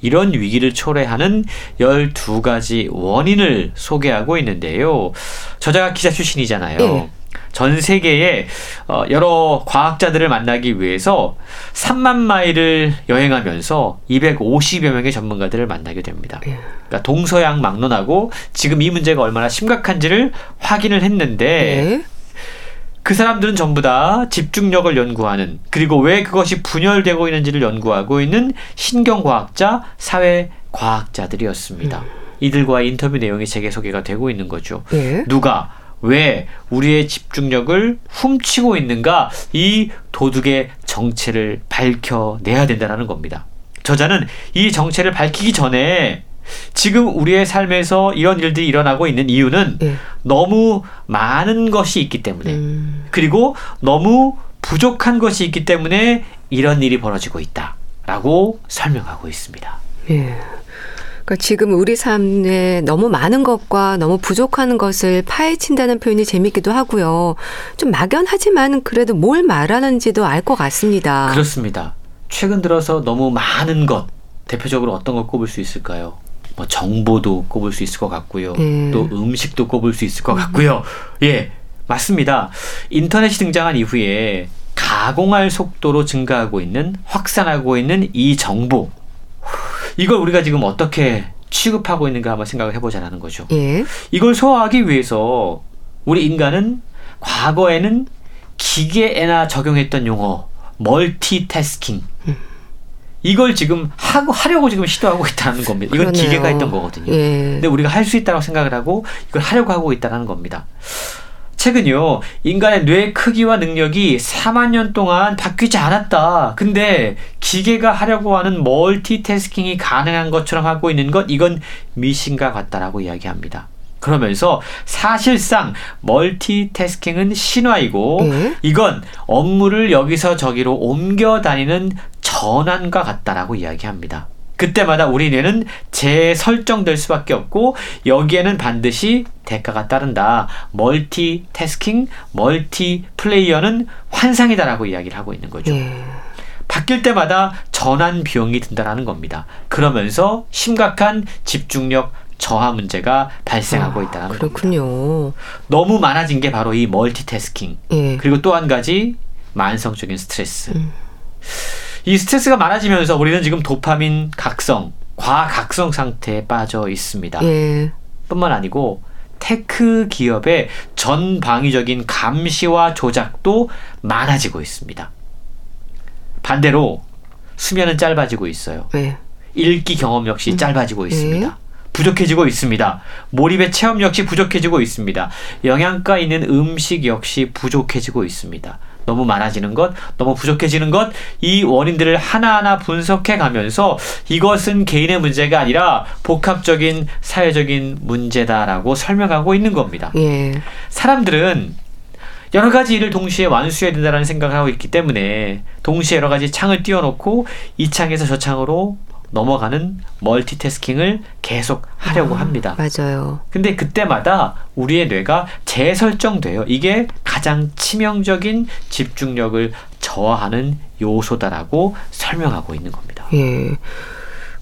이런 위기를 초래하는 열두 가지 원인을 소개하고 있는데요. 저자가 기자 출신이잖아요. 예. 전 세계의 여러 과학자들을 만나기 위해서 삼만 마일을 여행하면서 이백오십여 명의 전문가들을 만나게 됩니다. 그러니까 동서양 막론하고 지금 이 문제가 얼마나 심각한지를 확인을 했는데, 그 사람들은 전부 다 집중력을 연구하는, 그리고 왜 그것이 분열되고 있는지를 연구하고 있는 신경과학자, 사회과학자들이었습니다. 이들과의 인터뷰 내용이 제게 소개가 되고 있는 거죠. 누가 왜 우리의 집중력을 훔치고 있는가, 이 도둑의 정체를 밝혀내야 된다는 겁니다. 저자는 이 정체를 밝히기 전에 지금 우리의 삶에서 이런 일들이 일어나고 있는 이유는 예. 너무 많은 것이 있기 때문에 음. 그리고 너무 부족한 것이 있기 때문에 이런 일이 벌어지고 있다라고 설명하고 있습니다. 예. 지금 우리 삶에 너무 많은 것과 너무 부족한 것을 파헤친다는 표현이 재밌기도 하고요. 좀 막연하지만 그래도 뭘 말하는지도 알 것 같습니다. 그렇습니다. 최근 들어서 너무 많은 것, 대표적으로 어떤 걸 꼽을 수 있을까요? 뭐 정보도 꼽을 수 있을 것 같고요. 음. 또 음식도 꼽을 수 있을 것 같고요. 예, 맞습니다. 인터넷이 등장한 이후에 가공할 속도로 증가하고 있는, 확산하고 있는 이 정보, 이걸 우리가 지금 어떻게 취급하고 있는가 한번 생각을 해보자라는 거죠. 예. 이걸 소화하기 위해서 우리 인간은 과거에는 기계에나 적용했던 용어 멀티태스킹 음. 이걸 지금 하고, 하려고 지금 시도하고 있다는 겁니다. 이건 그러네요. 기계가 했던 거거든요. 예. 근데 우리가 할 수 있다고 생각을 하고 이걸 하려고 하고 있다는 겁니다. 최근요, 인간의 뇌 크기와 능력이 사만 년 동안 바뀌지 않았다. 근데 기계가 하려고 하는 멀티태스킹이 가능한 것처럼 하고 있는 것, 이건 미신과 같다라고 이야기합니다. 그러면서 사실상 멀티태스킹은 신화이고 음? 이건 업무를 여기서 저기로 옮겨 다니는 전환과 같다라고 이야기합니다. 그때마다 우리 뇌는 재설정될 수밖에 없고 여기에는 반드시 대가가 따른다. 멀티태스킹, 멀티플레이어는 환상이다라고 이야기를 하고 있는 거죠. 음. 바뀔 때마다 전환 비용이 든다라는 겁니다. 그러면서 심각한 집중력 저하 문제가 발생하고 아, 있다는 겁니다. 그렇군요. 너무 많아진 게 바로 이 멀티태스킹. 예. 그리고 또 한 가지 만성적인 스트레스. 음. 이 스트레스가 많아지면서 우리는 지금 도파민 각성, 과각성 상태에 빠져 있습니다. 예. 뿐만 아니고 테크 기업의 전방위적인 감시와 조작도 많아지고 있습니다. 반대로 수면은 짧아지고 있어요. 예. 읽기 경험 역시 음. 짧아지고 있습니다. 예. 부족해지고 있습니다. 몰입의 체험 역시 부족해지고 있습니다. 영양가 있는 음식 역시 부족해지고 있습니다. 너무 많아지는 것, 너무 부족해지는 것, 이 원인들을 하나하나 분석해 가면서 이것은 개인의 문제가 아니라 복합적인 사회적인 문제다라고 설명하고 있는 겁니다. 예. 사람들은 여러 가지 일을 동시에 완수해야 된다는 생각을 하고 있기 때문에 동시에 여러 가지 창을 띄워놓고 이 창에서 저 창으로 넘어가는 멀티태스킹을 계속 하려고 아, 합니다. 맞아요. 근데 그때마다 우리의 뇌가 재설정돼요. 이게 가장 치명적인 집중력을 저하하는 요소다라고 설명하고 있는 겁니다. 예.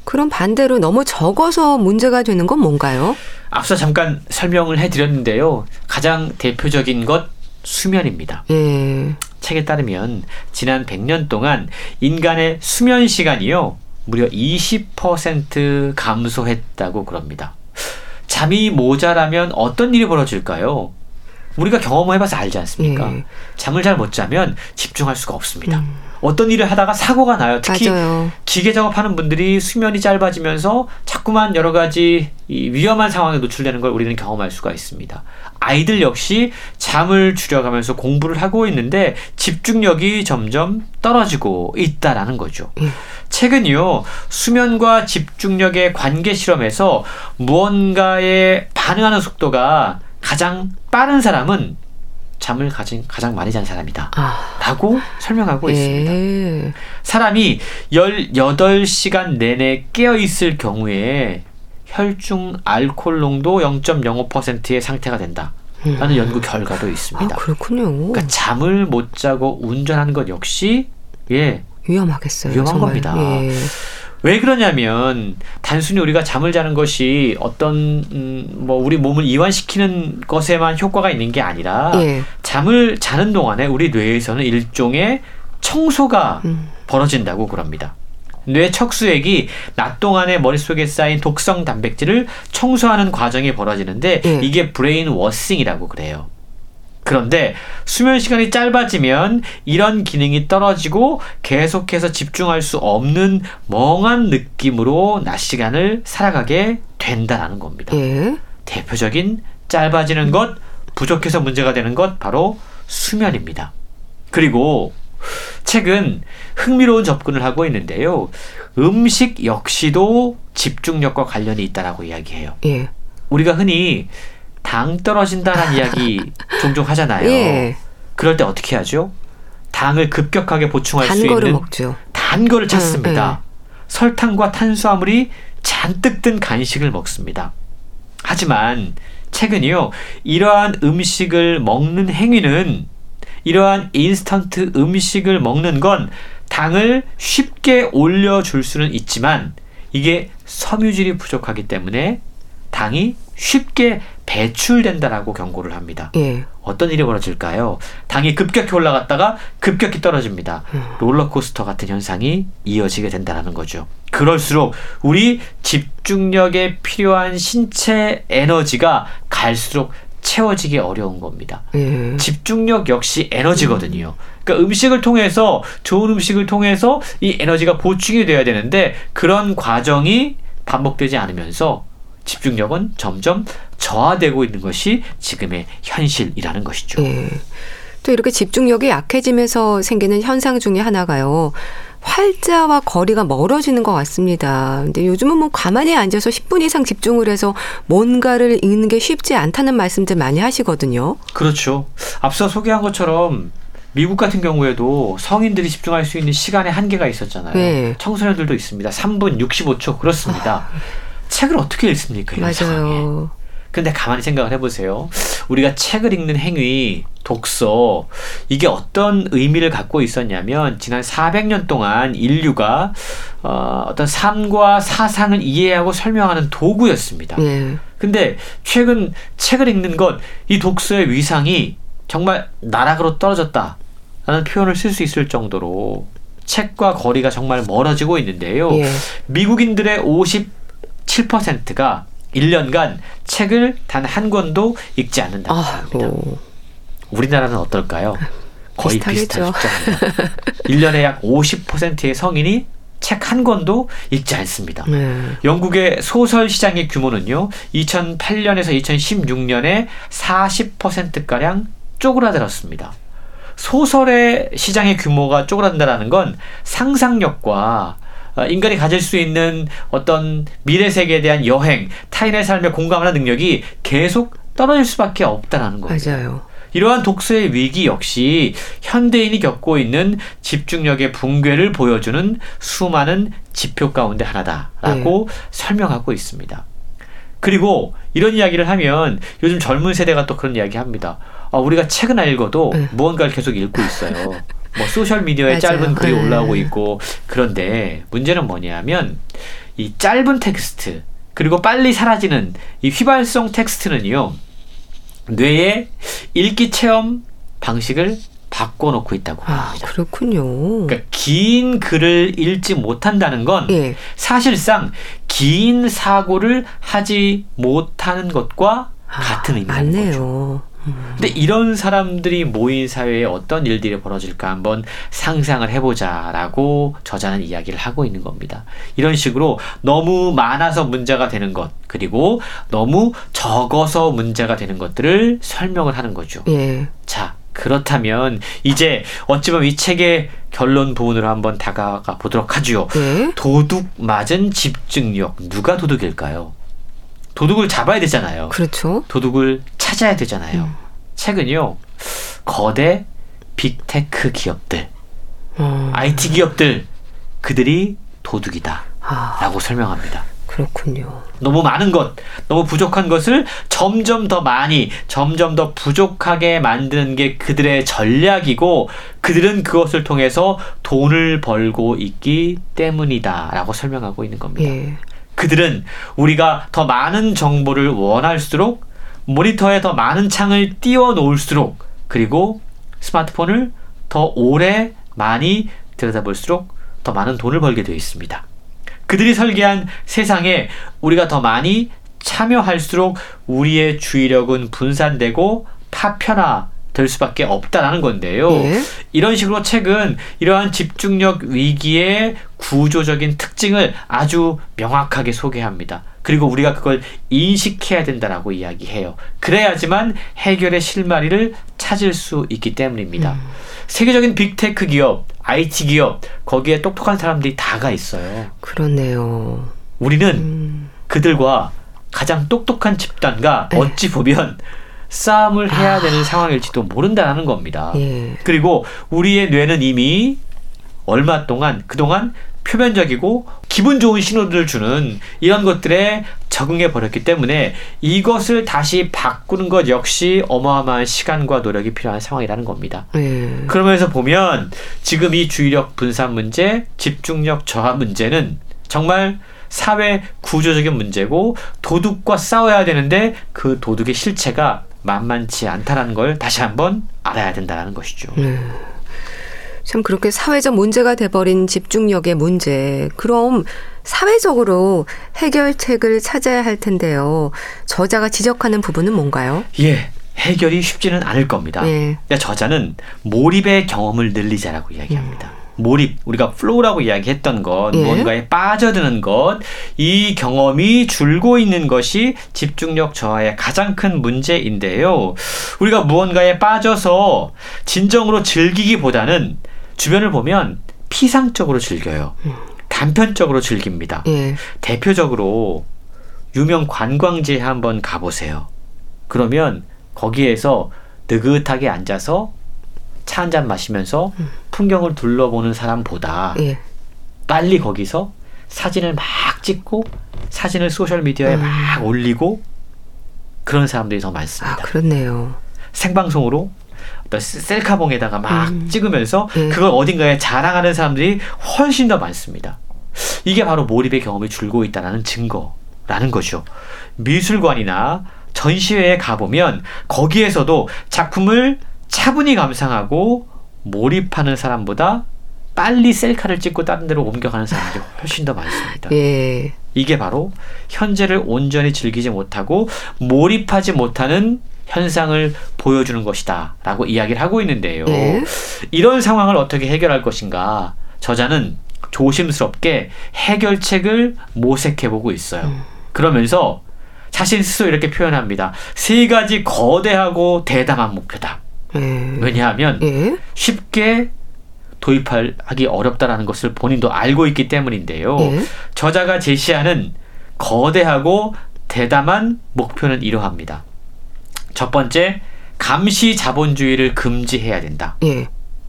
그럼 반대로 너무 적어서 문제가 되는 건 뭔가요? 앞서 잠깐 설명을 해드렸는데요. 가장 대표적인 것 수면입니다. 예. 책에 따르면 지난 백 년 동안 인간의 수면 시간이요. 무려 이십 퍼센트 감소했다고 그럽니다. 잠이 모자라면 어떤 일이 벌어질까요? 우리가 경험을 해봐서 알지 않습니까? 예. 잠을 잘 못 자면 집중할 수가 없습니다. 음. 어떤 일을 하다가 사고가 나요. 특히 맞아요. 기계 작업하는 분들이 수면이 짧아지면서 자꾸만 여러 가지 이 위험한 상황에 노출되는 걸 우리는 경험할 수가 있습니다. 아이들 역시 잠을 줄여가면서 공부를 하고 있는데 집중력이 점점 떨어지고 있다라는 거죠. 음. 최근요, 수면과 집중력의 관계 실험에서 무언가에 반응하는 속도가 가장 빠른 사람은 잠을 가장, 가장 많이 잔 사람이다 아. 라고 설명하고 예. 있습니다. 사람이 열여덟 시간 내내 깨어있을 경우에 혈중 알코올 농도 영 점 영오 퍼센트의 상태가 된다 라는 음. 연구 결과도 있습니다. 아, 그렇군요. 그러니까 잠을 못 자고 운전하는 것 역시 예, 위험하겠어요. 위험한 정말. 겁니다. 예. 왜 그러냐면 단순히 우리가 잠을 자는 것이 어떤 음, 뭐 우리 몸을 이완시키는 것에만 효과가 있는 게 아니라 예. 잠을 자는 동안에 우리 뇌에서는 일종의 청소가 음. 벌어진다고 그럽니다. 뇌 척수액이 낮 동안에 머릿속에 쌓인 독성 단백질을 청소하는 과정이 벌어지는데 예. 이게 브레인 워싱이라고 그래요. 그런데 수면 시간이 짧아지면 이런 기능이 떨어지고 계속해서 집중할 수 없는 멍한 느낌으로 낮 시간을 살아가게 된다라는 겁니다. 예. 대표적인 짧아지는 것, 부족해서 문제가 되는 것 바로 수면입니다. 그리고 최근 흥미로운 접근을 하고 있는데요. 음식 역시도 집중력과 관련이 있다라고 이야기해요. 예. 우리가 흔히 당 떨어진다는 이야기 종종 하잖아요. 예. 그럴 때 어떻게 하죠? 당을 급격하게 보충할 수 있는 먹죠. 단 거를 찾습니다. 음, 음. 설탕과 탄수화물이 잔뜩 든 간식을 먹습니다. 하지만 최근이요, 이러한 음식을 먹는 행위는 이러한 인스턴트 음식을 먹는 건 당을 쉽게 올려줄 수는 있지만 이게 섬유질이 부족하기 때문에 당이 쉽게 배출된다라고 경고를 합니다. 예. 어떤 일이 벌어질까요? 당이 급격히 올라갔다가 급격히 떨어집니다. 음. 롤러코스터 같은 현상이 이어지게 된다는 거죠. 그럴수록 우리 집중력에 필요한 신체 에너지가 갈수록 채워지기 어려운 겁니다. 예. 집중력 역시 에너지거든요. 그러니까 음식을 통해서, 좋은 음식을 통해서 이 에너지가 보충이 돼야 되는데 그런 과정이 반복되지 않으면서 집중력은 점점 저하되고 있는 것이 지금의 현실이라는 것이죠. 예. 또 이렇게 집중력이 약해지면서 생기는 현상 중에 하나가요, 활자와 거리가 멀어지는 것 같습니다. 근데 요즘은 뭐 가만히 앉아서 십 분 이상 집중을 해서 뭔가를 읽는 게 쉽지 않다는 말씀들 많이 하시거든요. 그렇죠. 앞서 소개한 것처럼 미국 같은 경우에도 성인들이 집중할 수 있는 시간의 한계가 있었잖아요. 네. 청소년들도 있습니다. 삼 분 육십오 초. 그렇습니다. 아. 책을 어떻게 읽습니까? 이런 맞아요. 상황에. 근데 가만히 생각을 해보세요. 우리가 책을 읽는 행위, 독서, 이게 어떤 의미를 갖고 있었냐면 지난 사백 년 동안 인류가 어, 어떤 삶과 사상을 이해하고 설명하는 도구였습니다. 네. 근데 최근 책을 읽는 것, 이 독서의 위상이 정말 나락으로 떨어졌다라는 표현을 쓸 수 있을 정도로 책과 거리가 정말 멀어지고 있는데요. 네. 미국인들의 오십칠 퍼센트가 일 년간 책을 단 한 권도 읽지 않는다고 합니다. 우리나라는 어떨까요? 거의 비슷하죠. 일 년에 약 오십 퍼센트의 성인이 책 한 권도 읽지 않습니다. 네. 영국의 소설 시장의 규모는요, 이천팔 년에서 이천십육 년에 사십 퍼센트가량 쪼그라들었습니다. 소설의 시장의 규모가 쪼그라든다는 건 상상력과 인간이 가질 수 있는 어떤 미래 세계에 대한 여행, 타인의 삶에 공감하는 능력이 계속 떨어질 수밖에 없다는 겁니다. 맞아요. 이러한 독서의 위기 역시 현대인이 겪고 있는 집중력의 붕괴를 보여주는 수많은 지표 가운데 하나다라고 네. 설명하고 있습니다. 그리고 이런 이야기를 하면 요즘 젊은 세대가 또 그런 이야기합니다. 아, 우리가 책은 안 읽어도 네. 무언가를 계속 읽고 있어요. 뭐 소셜미디어에 맞아요. 짧은 글이 올라오고 있고. 그런데 문제는 뭐냐면 이 짧은 텍스트 그리고 빨리 사라지는 이 휘발성 텍스트는요, 뇌의 읽기 체험 방식을 바꿔놓고 있다고 합니다. 아, 그렇군요. 그러니까 긴 글을 읽지 못한다는 건 예. 사실상 긴 사고를 하지 못하는 것과 아, 같은 의미인 거죠. 근데 이런 사람들이 모인 사회에 어떤 일들이 벌어질까 한번 상상을 해보자라고 저자는 이야기를 하고 있는 겁니다. 이런 식으로 너무 많아서 문제가 되는 것, 그리고 너무 적어서 문제가 되는 것들을 설명을 하는 거죠. 예. 자, 그렇다면 이제 어찌 보면 이 책의 결론 부분으로 한번 다가가 보도록 하죠. 예? 도둑 맞은 집중력. 누가 도둑일까요? 도둑을 잡아야 되잖아요. 그렇죠. 도둑을 찾아야 되잖아요. 음. 책은요, 거대 빅테크 기업들, 음. 아이티 기업들, 그들이 도둑이다 아. 라고 설명합니다. 그렇군요. 너무 많은 것, 너무 부족한 것을 점점 더 많이, 점점 더 부족하게 만드는 게 그들의 전략이고, 그들은 그것을 통해서 돈을 벌고 있기 때문이다 라고 설명하고 있는 겁니다. 예. 그들은 우리가 더 많은 정보를 원할수록, 모니터에 더 많은 창을 띄워놓을수록, 그리고 스마트폰을 더 오래 많이 들여다볼수록 더 많은 돈을 벌게 되어 있습니다. 그들이 설계한 세상에 우리가 더 많이 참여할수록 우리의 주의력은 분산되고 파편화 될 수밖에 없다라는 건데요. 예? 이런 식으로 책은 이러한 집중력 위기의 구조적인 특징을 아주 명확하게 소개합니다. 그리고 우리가 그걸 인식해야 된다라고 이야기해요. 그래야지만 해결의 실마리를 찾을 수 있기 때문입니다. 음. 세계적인 빅테크 기업, 아이티 기업, 거기에 똑똑한 사람들이 다가 있어요. 그렇네요. 우리는 음. 그들과 가장 똑똑한 집단과 어찌 보면 싸움을 해야 아. 되는 상황일지도 모른다는 겁니다. 예. 그리고 우리의 뇌는 이미 얼마 동안, 그동안 표면적이고 기분 좋은 신호들을 주는 이런 것들에 적응해버렸기 때문에 이것을 다시 바꾸는 것 역시 어마어마한 시간과 노력이 필요한 상황이라는 겁니다. 예. 그러면서 보면 지금 이 주의력 분산 문제, 집중력 저하 문제는 정말 사회 구조적인 문제고 도둑과 싸워야 되는데 그 도둑의 실체가 만만치 않다는 걸 다시 한번 알아야 된다는 것이죠. 음. 참 그렇게 사회적 문제가 돼버린 집중력의 문제. 그럼 사회적으로 해결책을 찾아야 할 텐데요. 저자가 지적하는 부분은 뭔가요? 예, 해결이 쉽지는 않을 겁니다. 예. 저자는 몰입의 경험을 늘리자라고 이야기합니다. 음. 몰입, 우리가 플로우라고 이야기했던 것, 예? 뭔가에 빠져드는 것, 이 경험이 줄고 있는 것이 집중력 저하의 가장 큰 문제인데요. 우리가 무언가에 빠져서 진정으로 즐기기보다는 주변을 보면 피상적으로 즐겨요. 음. 단편적으로 즐깁니다. 예. 대표적으로 유명 관광지에 한번 가보세요. 그러면 거기에서 느긋하게 앉아서 차 한잔 마시면서 음. 풍경을 둘러보는 사람보다 예. 빨리 거기서 사진을 막 찍고 사진을 소셜미디어에 음. 막 올리고 그런 사람들이 더 많습니다. 아, 그렇네요. 생방송으로 어떤 셀카봉에다가 막 음. 찍으면서 예. 그걸 어딘가에 자랑하는 사람들이 훨씬 더 많습니다. 이게 바로 몰입의 경험이 줄고 있다는 증거라는 거죠. 미술관이나 전시회에 가보면 거기에서도 작품을 차분히 감상하고 몰입하는 사람보다 빨리 셀카를 찍고 다른 데로 옮겨가는 사람들이 훨씬 더 많습니다. 예. 이게 바로 현재를 온전히 즐기지 못하고 몰입하지 못하는 현상을 보여주는 것이다 라고 이야기를 하고 있는데요. 예. 이런 상황을 어떻게 해결할 것인가, 저자는 조심스럽게 해결책을 모색해보고 있어요. 음. 그러면서 자신 스스로 이렇게 표현합니다. 세 가지 거대하고 대담한 목표다. 예. 왜냐하면 예? 쉽게 도입하기 어렵다는 것을 본인도 알고 있기 때문인데요. 예? 저자가 제시하는 거대하고 대담한 목표는 이러합니다. 첫 번째, 감시 자본주의를 금지해야 된다. 예.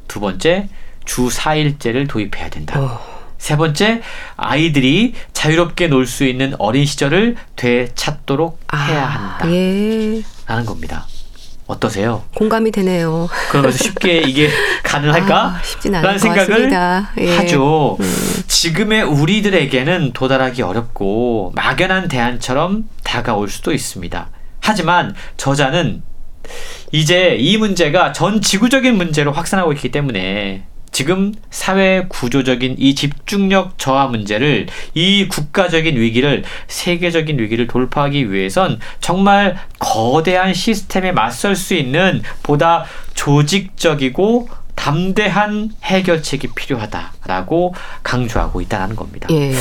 두 번째, 주 사 일제를 도입해야 된다. 어. 세 번째, 아이들이 자유롭게 놀 수 있는 어린 시절을 되찾도록 아, 해야 한다. 예. 라는 겁니다. 어떠세요? 공감이 되네요. 그러면서 쉽게 이게 가능할까? 아, 쉽진 않을 것 같습니다. 예. 하죠. 음. 지금의 우리들에게는 도달하기 어렵고 막연한 대안처럼 다가올 수도 있습니다. 하지만 저자는 이제 이 문제가 전 지구적인 문제로 확산하고 있기 때문에 지금 사회 구조적인 이 집중력 저하 문제를, 이 국가적인 위기를, 세계적인 위기를 돌파하기 위해선 정말 거대한 시스템에 맞설 수 있는 보다 조직적이고 담대한 해결책이 필요하다라고 강조하고 있다는 겁니다. 예.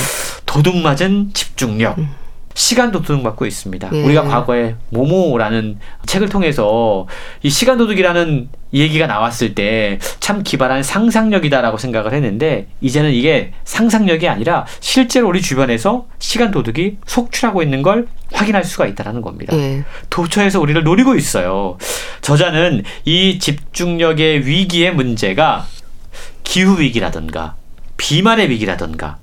도둑맞은 집중력. 음. 시간도 도둑맞고 있습니다. 예. 우리가 과거에 모모라는 책을 통해서 이 시간 도둑이라는 얘기가 나왔을 때 참 기발한 상상력이다라고 생각을 했는데, 이제는 이게 상상력이 아니라 실제로 우리 주변에서 시간 도둑이 속출하고 있는 걸 확인할 수가 있다는 겁니다. 예. 도처에서 우리를 노리고 있어요. 저자는 이 집중력의 위기의 문제가 기후위기라든가 비만의 위기라든가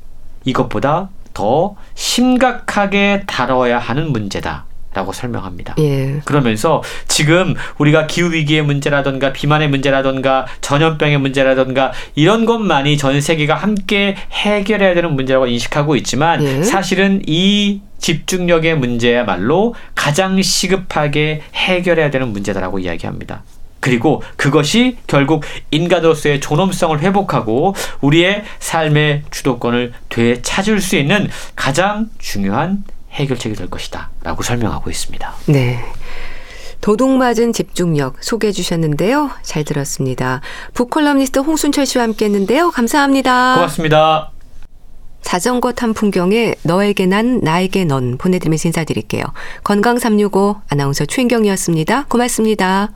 이것보다 더 심각하게 다뤄야 하는 문제다 라고 설명합니다. 예. 그러면서 지금 우리가 기후위기의 문제라든가 비만의 문제라든가 전염병의 문제라든가 이런 것만이 전 세계가 함께 해결해야 되는 문제라고 인식하고 있지만 예. 사실은 이 집중력의 문제야말로 가장 시급하게 해결해야 되는 문제다라고 이야기합니다. 그리고 그것이 결국 인간으로서의 존엄성을 회복하고 우리의 삶의 주도권을 되찾을 수 있는 가장 중요한 해결책이 될 것이다 라고 설명하고 있습니다. 네, 도둑맞은 집중력 소개해 주셨는데요. 잘 들었습니다. 북콜럼니스트 홍순철 씨와 함께했는데요. 감사합니다. 고맙습니다. 자전거 탄 풍경에 너에게 난 나에게 넌 보내드리면서 인사드릴게요. 건강 삼육오 아나운서 최인경이었습니다. 고맙습니다.